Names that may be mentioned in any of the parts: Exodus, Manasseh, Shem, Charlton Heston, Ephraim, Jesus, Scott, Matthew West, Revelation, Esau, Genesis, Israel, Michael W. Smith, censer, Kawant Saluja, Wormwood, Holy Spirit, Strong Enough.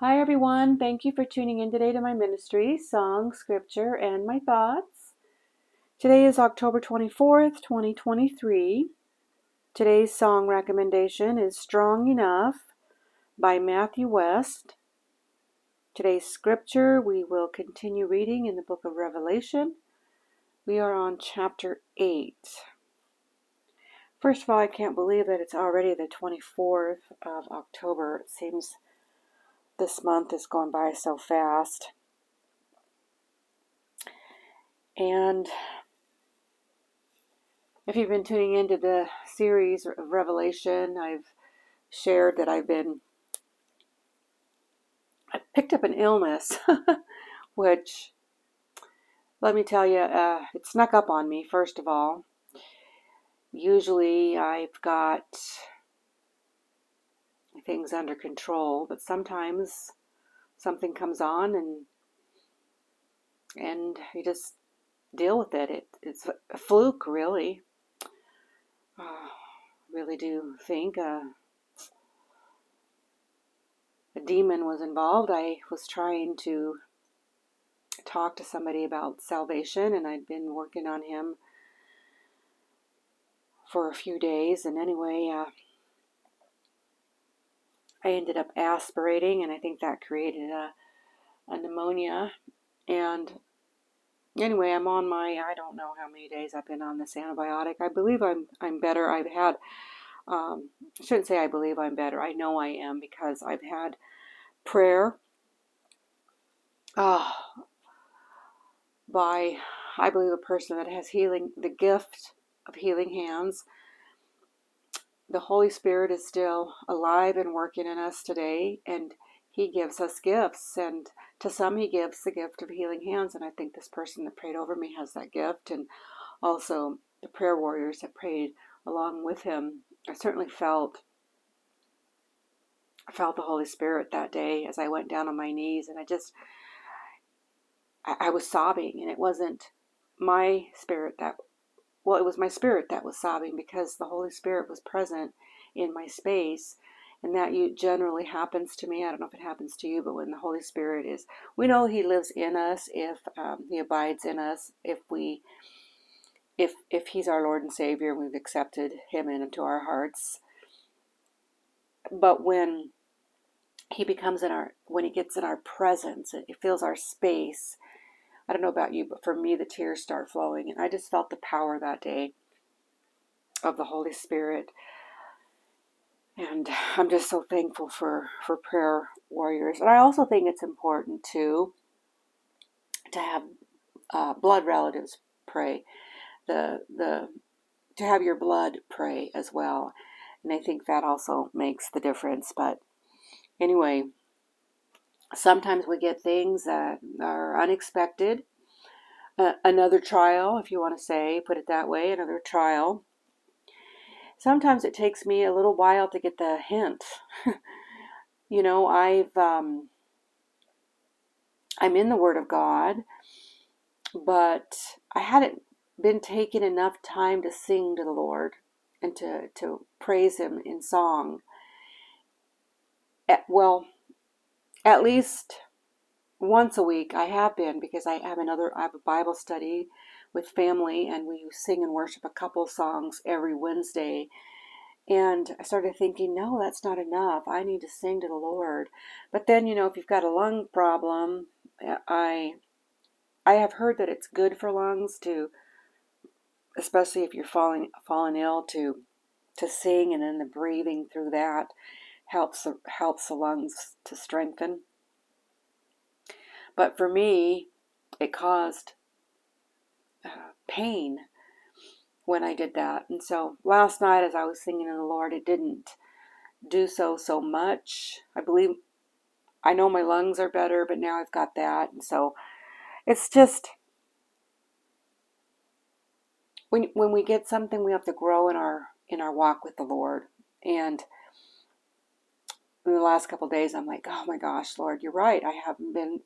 Hi everyone, thank you for tuning in today to my ministry, song, scripture, and my thoughts. Today is October 24th, 2023. Today's song recommendation is Strong Enough by Matthew West. Today's scripture, we will continue reading in the book of Revelation. We are on chapter 8. First of all, I can't believe that it's already the 24th of October. It seems this month is going by so fast. And if you've been tuning into the series of Revelation, I've shared that I picked up an illness, which, let me tell you, it snuck up on me, first of all. Usually I've got things under control, but sometimes something comes on and you just deal with it. It's a fluke, really. Really do think a demon was involved. I was trying to talk to somebody about salvation, and I'd been working on him for a few days, and anyway, I ended up aspirating, and I think that created a pneumonia. And anyway, I'm on my, I don't know how many days I've been on this antibiotic. I believe I'm better. I've had, I shouldn't say I believe I'm better. I know I am, because I've had prayer by, I believe, a person that has healing, the gift of healing hands. The Holy Spirit is still alive and working in us today, and He gives us gifts, and to some He gives the gift of healing hands, and I think this person that prayed over me has that gift, and also the prayer warriors that prayed along with him. I certainly felt the Holy Spirit that day as I went down on my knees, and I was sobbing, and it wasn't my spirit that, well, it was my spirit that was sobbing, because the Holy Spirit was present in my space. And that generally happens to me. I don't know if it happens to you, but when the Holy Spirit is, we know He lives in us if He abides in us, if He's our Lord and Savior, and we've accepted Him into our hearts. But when He becomes when He gets in our presence, it fills our space. I don't know about you, but for me, the tears start flowing, and I just felt the power that day of the Holy Spirit. And I'm just so thankful for prayer warriors. And I also think it's important to have blood relatives pray, to have your blood pray as well. And I think that also makes the difference. But anyway, sometimes we get things that are unexpected. Another trial, if you want to say, put it that way, another trial. Sometimes it takes me a little while to get the hint. You know, I'm in the Word of God, but I hadn't been taking enough time to sing to the Lord and to praise Him in song. At least once a week I have been, because I have a Bible study with family, and we sing and worship a couple songs every Wednesday. And I started thinking, no, that's not enough. I need to sing to the Lord. But then, you know, if you've got a lung problem, I have heard that it's good for lungs to, especially if you're falling ill, to sing, and then the breathing through that helps the lungs to strengthen. But for me, it caused pain when I did that. And so last night, as I was singing to the Lord, it didn't do so much. I believe, I know my lungs are better, but now I've got that. And so it's just, when we get something, we have to grow in our walk with the Lord. And in the last couple of days, I'm like, oh my gosh, Lord, you're right. I haven't been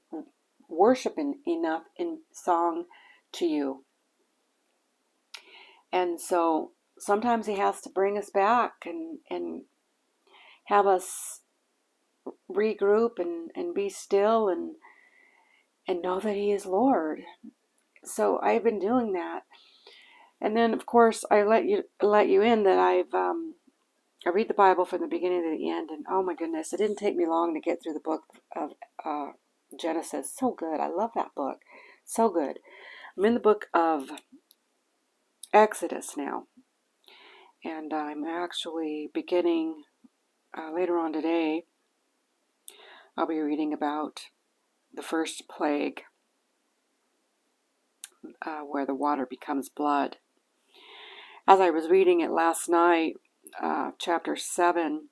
worshiping enough in song to you. And so sometimes He has to bring us back and have us regroup and be still and know that He is Lord. So I've been doing that. And then, of course, I let you in that I read the Bible from the beginning to the end, and oh my goodness, it didn't take me long to get through the book of Genesis. So good. I love that book. So good. I'm in the book of Exodus now, and I'm actually beginning later on today. I'll be reading about the first plague, where the water becomes blood. As I was reading it last night, chapter 7,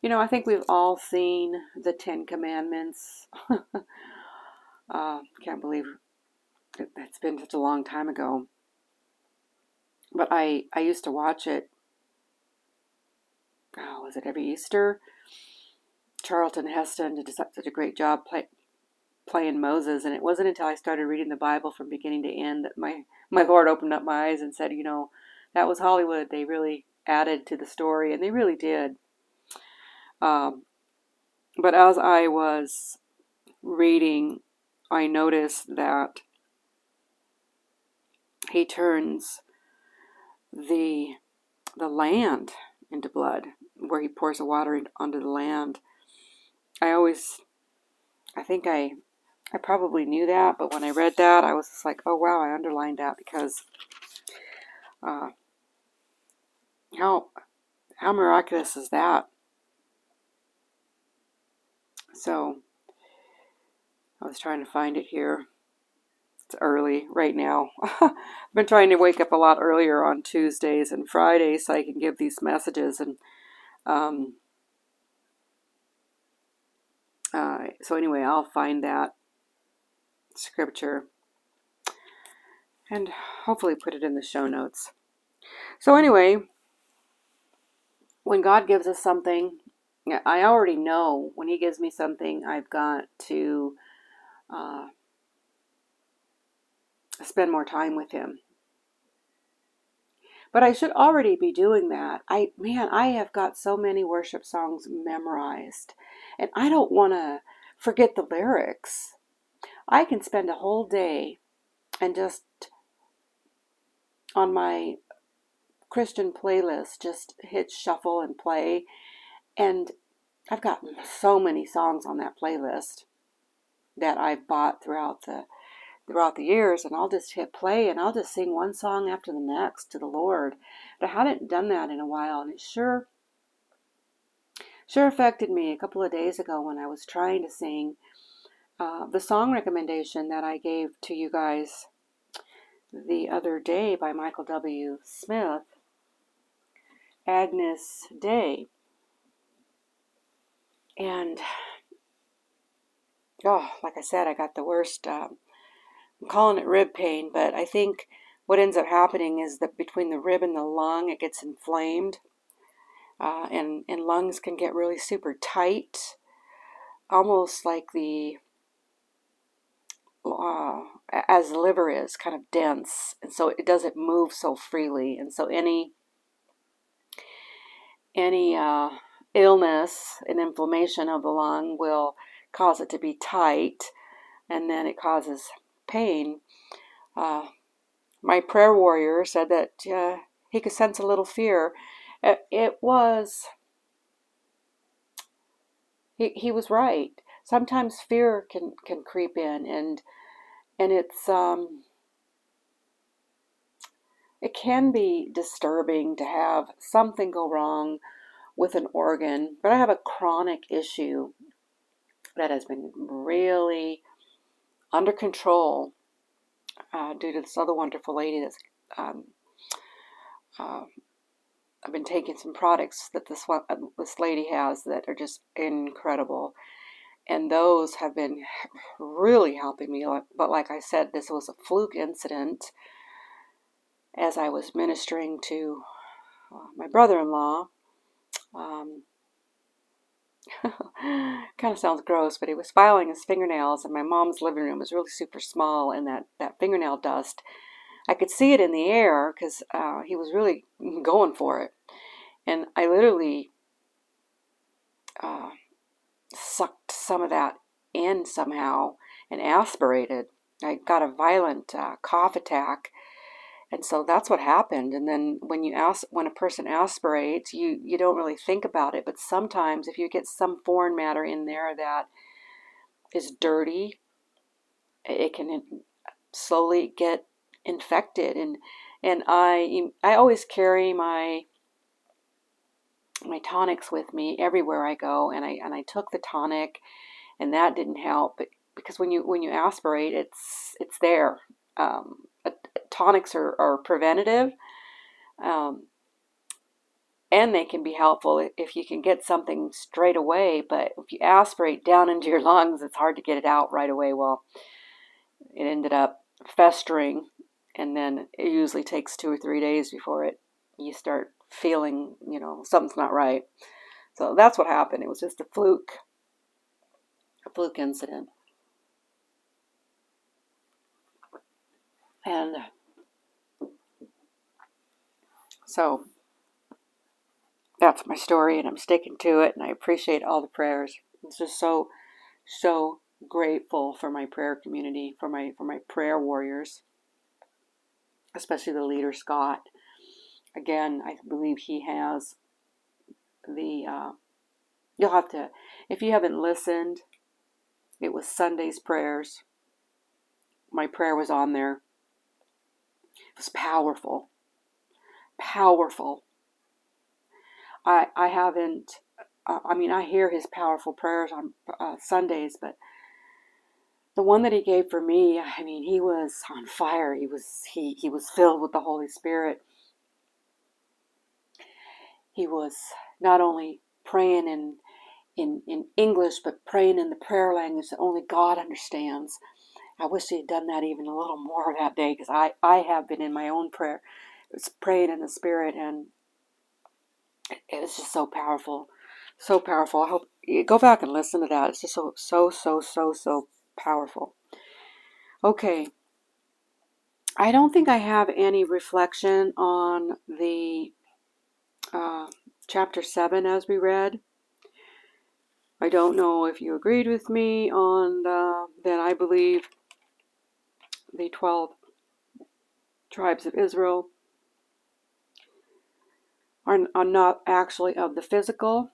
you know, I think we've all seen the 10 Commandments. Can't believe it's been such a long time ago. But I used to watch it, was it every Easter? Charlton Heston did such a great job playing Moses, and it wasn't until I started reading the Bible from beginning to end that my Lord opened up my eyes and said, you know, that was Hollywood. They really added to the story, and they really did. But as I was reading, I noticed that he turns the land into blood, where he pours the water onto the land. I probably knew that, but when I read that, I was just like, oh wow, I underlined that, because how miraculous is that? So I was trying to find it here. It's early right now. I've been trying to wake up a lot earlier on Tuesdays and Fridays so I can give these messages, and so anyway, I'll find that scripture and hopefully put it in the show notes. So anyway, when God gives us something, I already know when He gives me something, I've got to spend more time with Him. But I should already be doing that. I have got so many worship songs memorized, and I don't want to forget the lyrics. I can spend a whole day and just on my Christian playlist, just hit shuffle and play. And I've got so many songs on that playlist that I've bought throughout the years, and I'll just hit play and I'll just sing one song after the next to the Lord. But I hadn't done that in a while, and it sure affected me a couple of days ago when I was trying to sing the song recommendation that I gave to you guys the other day by Michael W. Smith, Agnes Day. And like I said, I got the worst I'm calling it rib pain, but I think what ends up happening is that between the rib and the lung, it gets inflamed, and lungs can get really super tight, almost like as the liver is kind of dense, and so it doesn't move so freely, and so any illness and inflammation of the lung will cause it to be tight, and then it causes pain. My prayer warrior said that he could sense a little fear. He was right. Sometimes fear can creep in, and it's it can be disturbing to have something go wrong with an organ. But I have a chronic issue that has been really under control due to this other wonderful lady that's I've been taking some products that this lady has that are just incredible, and those have been really helping me. But like I said, this was a fluke incident as I was ministering to my brother-in-law. Kind of sounds gross, but he was filing his fingernails, and my mom's living room was really super small, and that fingernail dust, I could see it in the air because he was really going for it, and I literally some of that in somehow and aspirated. I got a violent cough attack, and so that's what happened. And then when a person aspirates, you don't really think about it, but sometimes if you get some foreign matter in there that is dirty, it can slowly get infected. And I always carry my tonics with me everywhere I go, and I took the tonic, and that didn't help. But because when you aspirate, it's there. Tonics are preventative, and they can be helpful if you can get something straight away. But if you aspirate down into your lungs, it's hard to get it out right away. Well, it ended up festering, and then it usually takes 2 or 3 days before you start feeling, something's not right. So that's what happened. It was just a fluke incident. And so that's my story, and I'm sticking to it, and I appreciate all the prayers. I'm just so, so grateful for my prayer community, for my prayer warriors, especially the leader, Scott. Again, I believe he has the, if you haven't listened, it was Sunday's prayers. My prayer was on there. It was powerful. Powerful. I haven't, I hear his powerful prayers on Sundays, but the one that he gave for me, he was on fire. He was filled with the Holy Spirit. He was not only praying in English, but praying in the prayer language that only God understands. I wish he had done that even a little more that day, because I have been in my own prayer. It's praying in the Spirit, and it was just so powerful. So powerful. I hope you go back and listen to that. It's just so, so, so, so, so powerful. Okay. I don't think I have any reflection on the chapter 7 as we read. I don't know if you agreed with me on that. I believe the 12 tribes of Israel are not actually of the physical.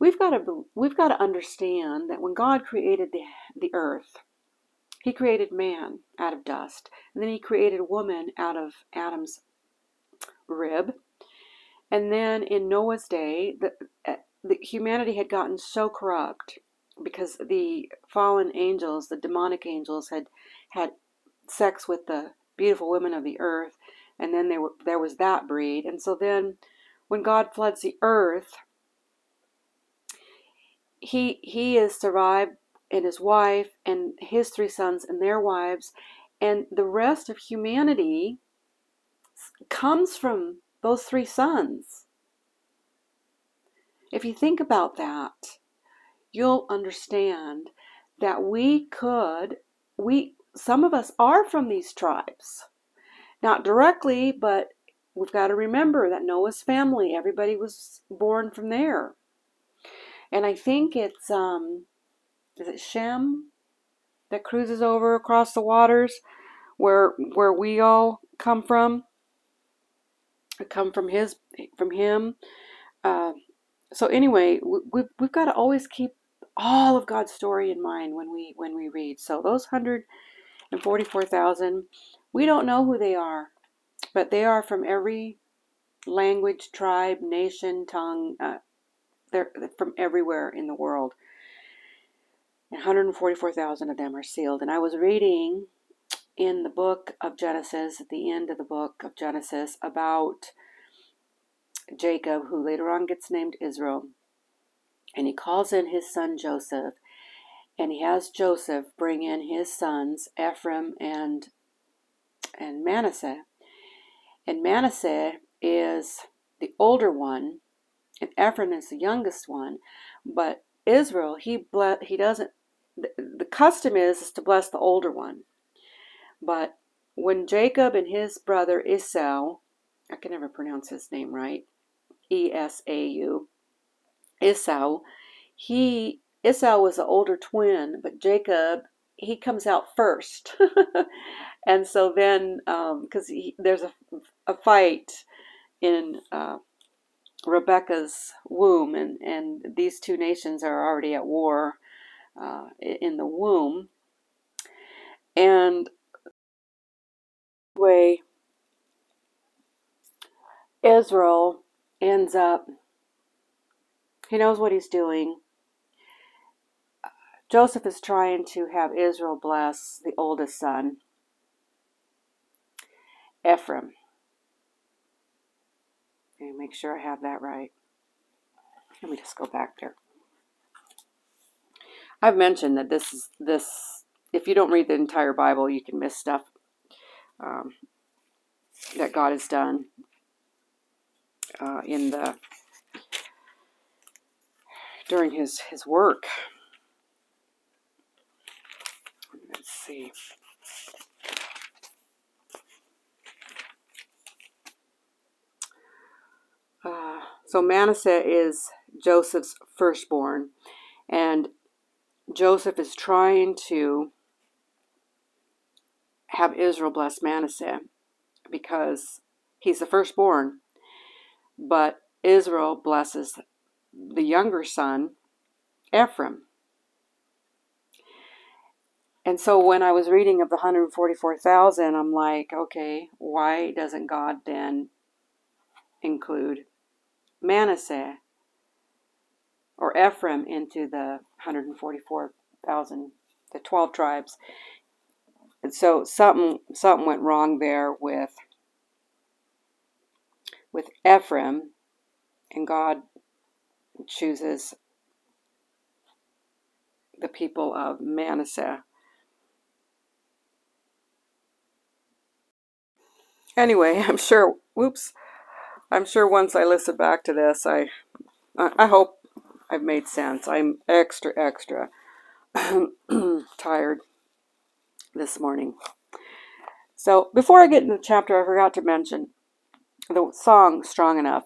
We've got to understand that when God created the earth, He created man out of dust, and then He created woman out of Adam's rib. And then in Noah's day, the humanity had gotten so corrupt because the fallen angels, the demonic angels, had sex with the beautiful women of the earth, and then there was that breed. And so then, when God floods the earth, He is survived, and his wife, and his 3 sons, and their wives, and the rest of humanity comes from those 3 sons. If you think about that, you'll understand that some of us are from these tribes. Not directly, but we've got to remember that Noah's family, everybody was born from there. And I think it's, is it Shem that cruises over across the waters where we all come from? Come from him. So anyway, we've got to always keep all of God's story in mind when we read. So those 144,000, we don't know who they are, but they are from every language, tribe, nation, tongue. They're from everywhere in the world. And 144,000 of them are sealed. And I was reading in the book of Genesis, at the end of the book of Genesis, about Jacob, who later on gets named Israel, and he calls in his son Joseph, and he has Joseph bring in his sons Ephraim and Manasseh, and Manasseh is the older one, and Ephraim is the youngest one. But Israel, he doesn't. The custom is to bless the older one. But when Jacob and his brother Esau, I can never pronounce his name right, E-S-A-U, Esau. Esau was the older twin, but Jacob, he comes out first. And so then, because there's a fight in Rebekah's womb, and these two nations are already at war in the womb. And anyway, Israel ends up, he knows what he's doing. Joseph is trying to have Israel bless the oldest son, Ephraim. Let me make sure I have that right. Let me just go back there. I've mentioned that this. If you don't read the entire Bible, you can miss stuff that God has done during his work. Let's see. So Manasseh is Joseph's firstborn, and Joseph is trying to have Israel bless Manasseh because he's the firstborn, but Israel blesses the younger son, Ephraim. And so when I was reading of the 144,000, I'm like, okay, why doesn't God then include Manasseh or Ephraim into the 144,000, the 12 tribes? And so something went wrong there with Ephraim, and God chooses the people of Manasseh. Anyway, I'm sure once I listen back to this, I hope I've made sense. I'm extra tired this morning. So before I get into the chapter, I forgot to mention the song "Strong Enough"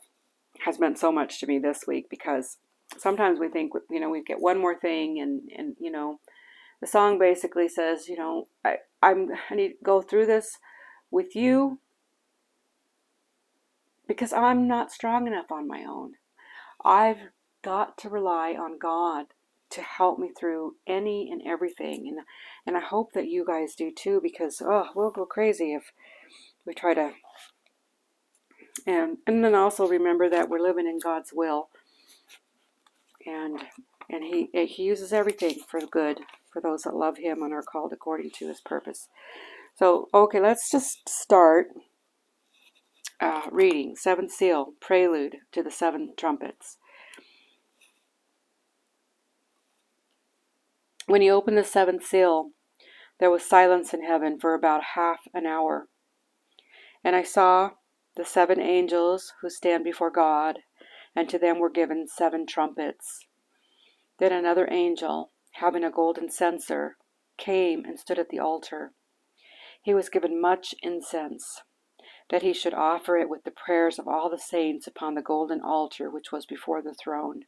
has meant so much to me this week, because sometimes we think, you know, we get one more thing, and you know, the song basically says, you know, I need to go through this with you, because I'm not strong enough on my own. I've got to rely on God to help me through any and everything. And I hope that you guys do too, because we'll go crazy if we try to. And then also remember that we're living in God's will. And he uses everything for good for those that love him and are called according to his purpose. So, okay, let's just start reading. Seventh seal, prelude to the seven trumpets. When he opened the seventh seal, there was silence in heaven for about half an hour. And I saw the seven angels who stand before God, and to them were given seven trumpets. Then another angel, having a golden censer, came and stood at the altar. He was given much incense, that he should offer it with the prayers of all the saints upon the golden altar which was before the throne.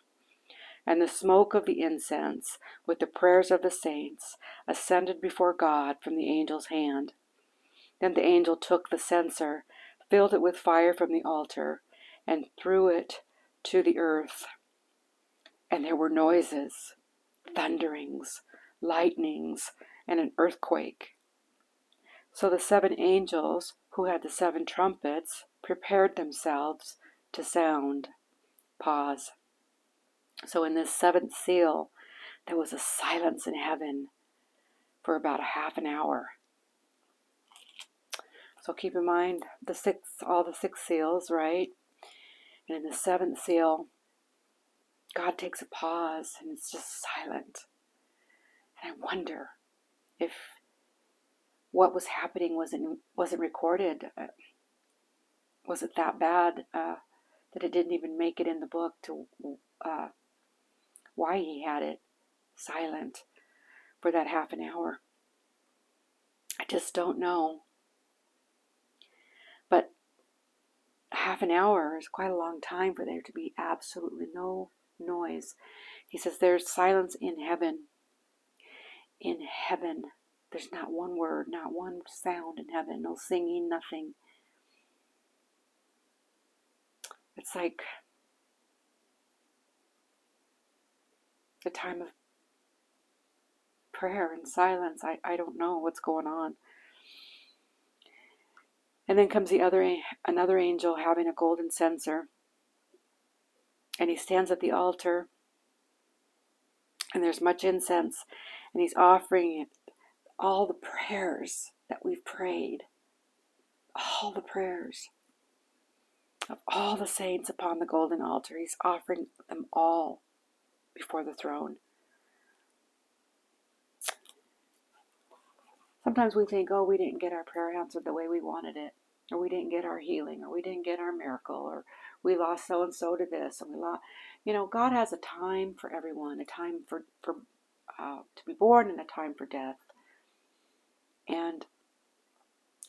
And the smoke of the incense, with the prayers of the saints, ascended before God from the angel's hand. Then the angel took the censer, filled it with fire from the altar, and threw it to the earth. And there were noises, thunderings, lightnings, and an earthquake. So the seven angels who had the seven trumpets prepared themselves to sound. Pause. So in this seventh seal, there was a silence in heaven for about a half an hour. So keep in mind all the six seals, right? And in the seventh seal, God takes a pause and it's just silent. And I wonder if what was happening wasn't recorded. Was it that bad that it didn't even make it in the book to why he had it silent for that half an hour? I just don't know. But half an hour is quite a long time for there to be absolutely no noise. He says there's silence in heaven. In heaven. There's not one word, not one sound in heaven. No singing, nothing. It's like the time of prayer and silence. I don't know what's going on. And then comes another angel having a golden censer. And he stands at the altar. And there's much incense. And he's offering it, all the prayers that we've prayed. All the prayers of all the saints upon the golden altar. He's offering them all before the throne. Sometimes we think, oh, we didn't get our prayer answered the way we wanted it, or we didn't get our healing, or we didn't get our miracle, or we lost so-and-so to this, and we lost, you know, God has a time for everyone, a time for to be born and a time for death. And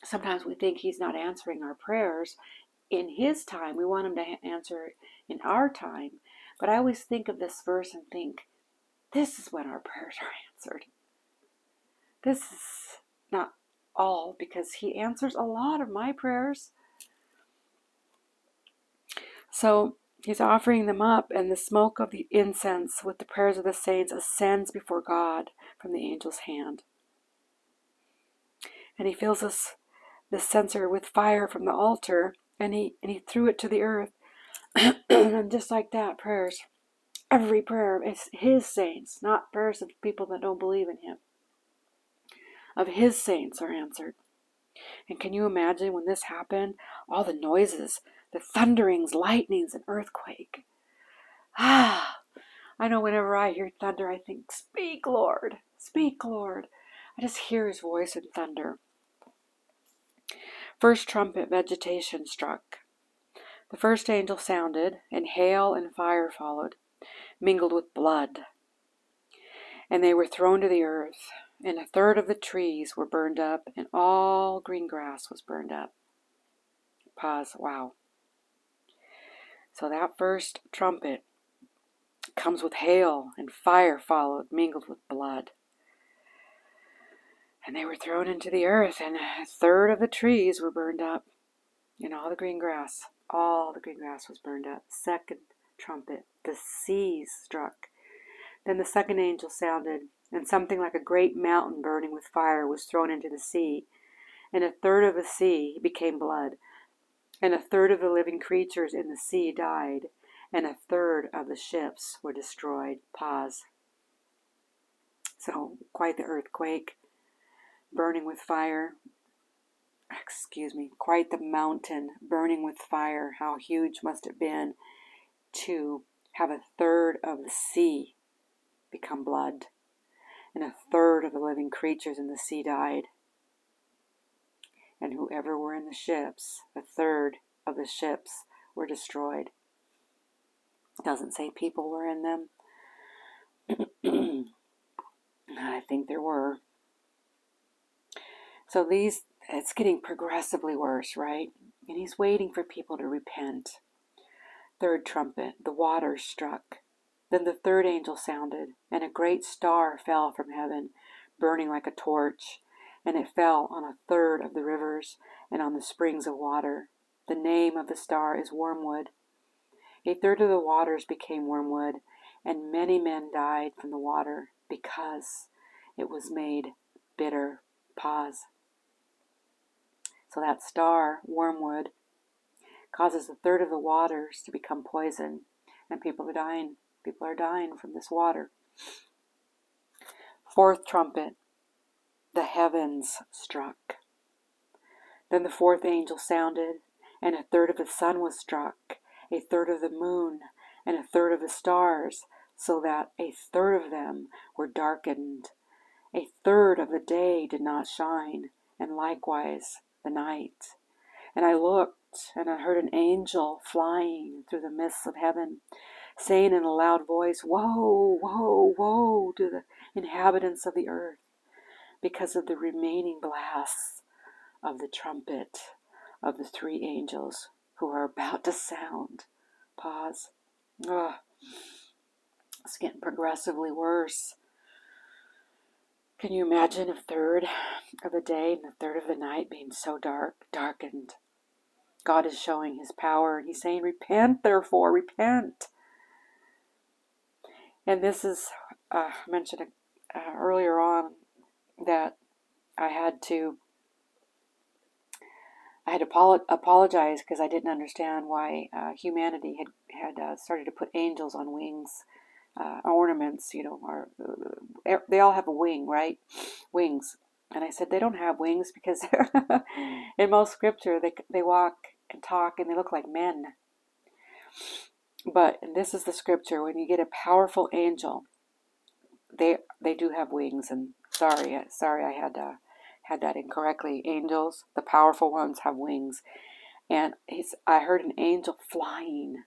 sometimes we think he's not answering our prayers in his time. We want him to answer in our time. But I always think of this verse and think, this is when our prayers are answered. This is not all, because he answers a lot of my prayers. So he's offering them up, and the smoke of the incense with the prayers of the saints ascends before God from the angel's hand. And he fills this censer with fire from the altar, and he threw it to the earth. And just like that, prayers, every prayer of his saints, not prayers of people that don't believe in him, of his saints are answered. And can you imagine when this happened? All the noises, the thunderings, lightnings, and earthquake. I know whenever I hear thunder, I think, speak, Lord, speak, Lord. I just hear his voice in thunder. First trumpet, vegetation struck. The first angel sounded, and hail and fire followed, mingled with blood. And they were thrown to the earth, and a third of the trees were burned up, and all green grass was burned up. Pause. Wow. So that first trumpet comes with hail, and fire followed, mingled with blood. And they were thrown into the earth, and a third of the trees were burned up, and all the green grass was burned up. Second trumpet, the seas struck. Then the second angel sounded, and something like a great mountain burning with fire was thrown into the sea, and a third of the sea became blood, and a third of the living creatures in the sea died, and a third of the ships were destroyed. Pause. So quite the earthquake, burning with fire. Excuse me, quite the mountain burning with fire. How huge must it have been to have a third of the sea become blood, and a third of the living creatures in the sea died, and whoever were in the ships, a third of the ships were destroyed. It doesn't say people were in them. I think there were. So it's getting progressively worse, right? And he's waiting for people to repent. Third trumpet, the water struck. Then the third angel sounded, and a great star fell from heaven, burning like a torch, and it fell on a third of the rivers and on the springs of water. The name of the star is Wormwood. A third of the waters became wormwood, and many men died from the water because it was made bitter. Pause. So that star, Wormwood, causes a third of the waters to become poison, and people are dying from this water. Fourth trumpet, the heavens struck. Then the fourth angel sounded, and a third of the sun was struck, a third of the moon, and a third of the stars, so that a third of them were darkened. A third of the day did not shine, and likewise the night. And I looked, and I heard an angel flying through the mists of heaven, saying in a loud voice, "Woe, woe, woe to the inhabitants of the earth, because of the remaining blasts of the trumpet of the three angels who are about to sound. Pause. Ugh. It's getting progressively worse. Can you imagine a third of the day and a third of the night being so darkened? God is showing his power. He's saying, repent, therefore, repent. And this is, I mentioned earlier on that I had to apologize because I didn't understand why humanity had started to put angels on wings, ornaments, you know, they all have a wing, right? Wings. And I said, they don't have wings because in most scripture, they walk and talk and they look like men. But and this is the scripture, when you get a powerful angel, they do have wings. And sorry, I had that incorrectly. Angels, the powerful ones, have wings. And I heard an angel flying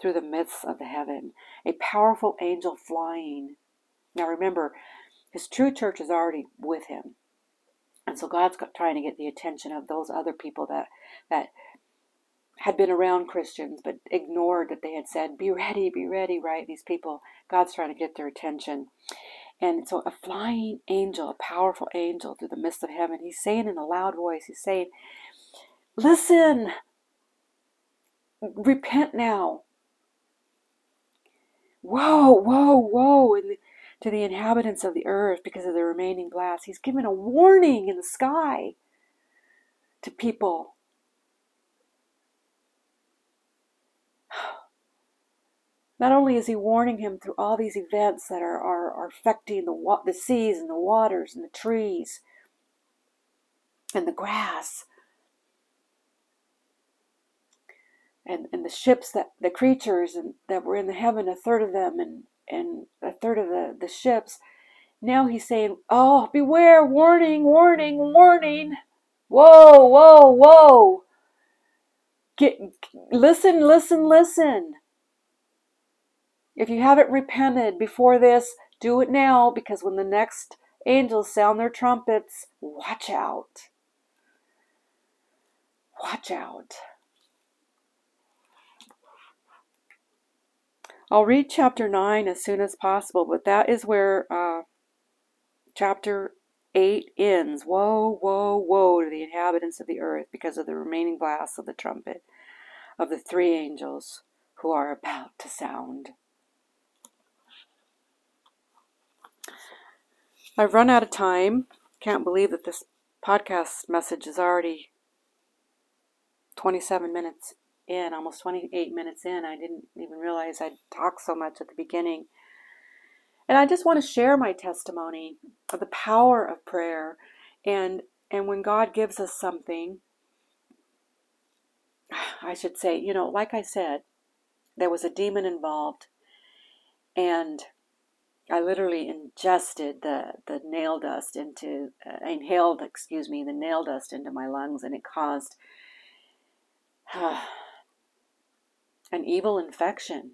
through the midst of the heaven. A powerful angel flying. Now remember, his true church is already with him. And so God's trying to get the attention of those other people that had been around Christians but ignored that they had said, be ready, right? These people, God's trying to get their attention. And so a flying angel, a powerful angel through the midst of heaven, he's saying in a loud voice, he's saying, listen, repent now. Woe, woe, woe to the inhabitants of the earth because of the remaining blast. He's given a warning in the sky to people. Not only is he warning him through all these events that are affecting the seas and the waters and the trees and the grass and the ships, the creatures that were in the heaven, a third of them and a third of the ships. Now he's saying, oh, beware, warning, warning, warning. Whoa, whoa, whoa. Listen, listen, listen. If you haven't repented before this, do it now, because when the next angels sound their trumpets, watch out. Watch out. I'll read chapter 9 as soon as possible, but that is where chapter 8 ends. Woe, woe, woe to the inhabitants of the earth because of the remaining blasts of the trumpet of the three angels who are about to sound. I've run out of time. Can't believe that this podcast message is already 27 minutes in, almost 28 minutes in. I didn't even realize I'd talked so much at the beginning. And I just want to share my testimony of the power of prayer. And when God gives us something, I should say, you know, like I said, there was a demon involved. And I literally ingested the nail dust into, inhaled the nail dust into my lungs, and it caused an evil infection.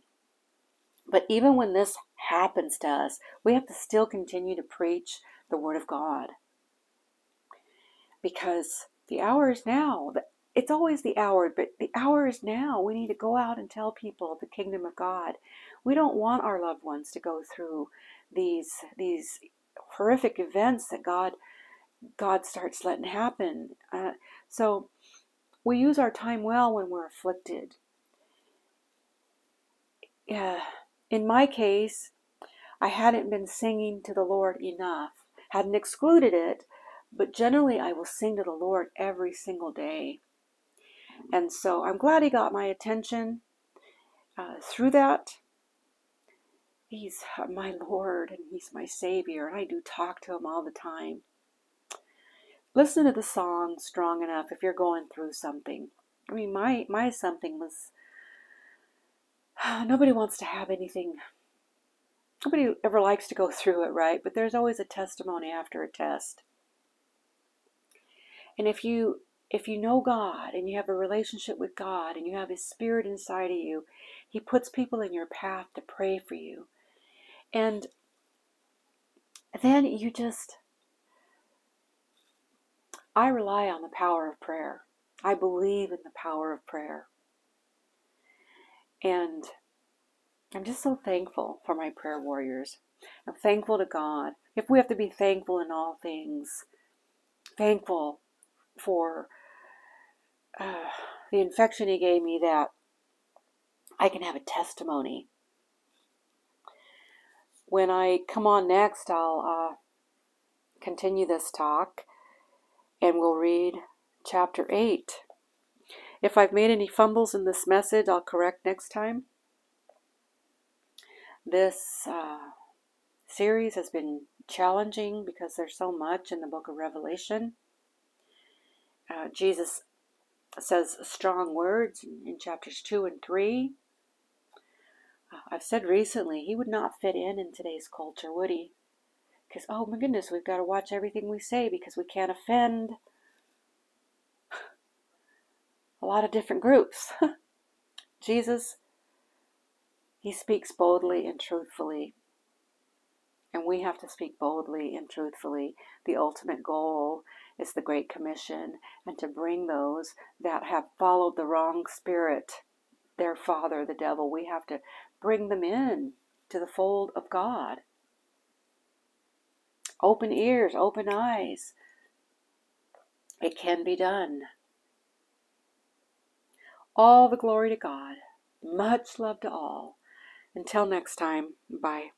But even when this happens to us, we have to still continue to preach the Word of God, because the hour is now. It's always the hour, but the hour is now. We need to go out and tell people of the kingdom of God. We don't want our loved ones to go through these horrific events that God starts letting happen. So we use our time well when we're afflicted. In my case, I hadn't been singing to the Lord enough. Hadn't excluded it, but generally I will sing to the Lord every single day. And so I'm glad he got my attention through that. He's my Lord and he's my Savior, and I do talk to him all the time. Listen to the song Strong Enough if you're going through something. I mean, my something was, nobody wants to have anything. Nobody ever likes to go through it, right? But there's always a testimony after a test. And if you know God and you have a relationship with God and you have his Spirit inside of you, he puts people in your path to pray for you. And then I rely on the power of prayer. I believe in the power of prayer. And I'm just so thankful for my prayer warriors. I'm thankful to God. If we have to be thankful in all things, thankful for the infection he gave me, that I can have a testimony. When I come on next, I'll continue this talk, and we'll read chapter 8. If I've made any fumbles in this message, I'll correct next time. This series has been challenging because there's so much in the book of Revelation. Jesus says strong words in chapters 2 and 3. I've said recently, he would not fit in today's culture, would he? Because, oh my goodness, we've got to watch everything we say because we can't offend a lot of different groups. Jesus, he speaks boldly and truthfully. And we have to speak boldly and truthfully. The ultimate goal is the Great Commission, and to bring those that have followed the wrong spirit, their father, the devil, we have to bring them in to the fold of God. Open ears, open eyes. It can be done. All the glory to God. Much love to all. Until next time, bye.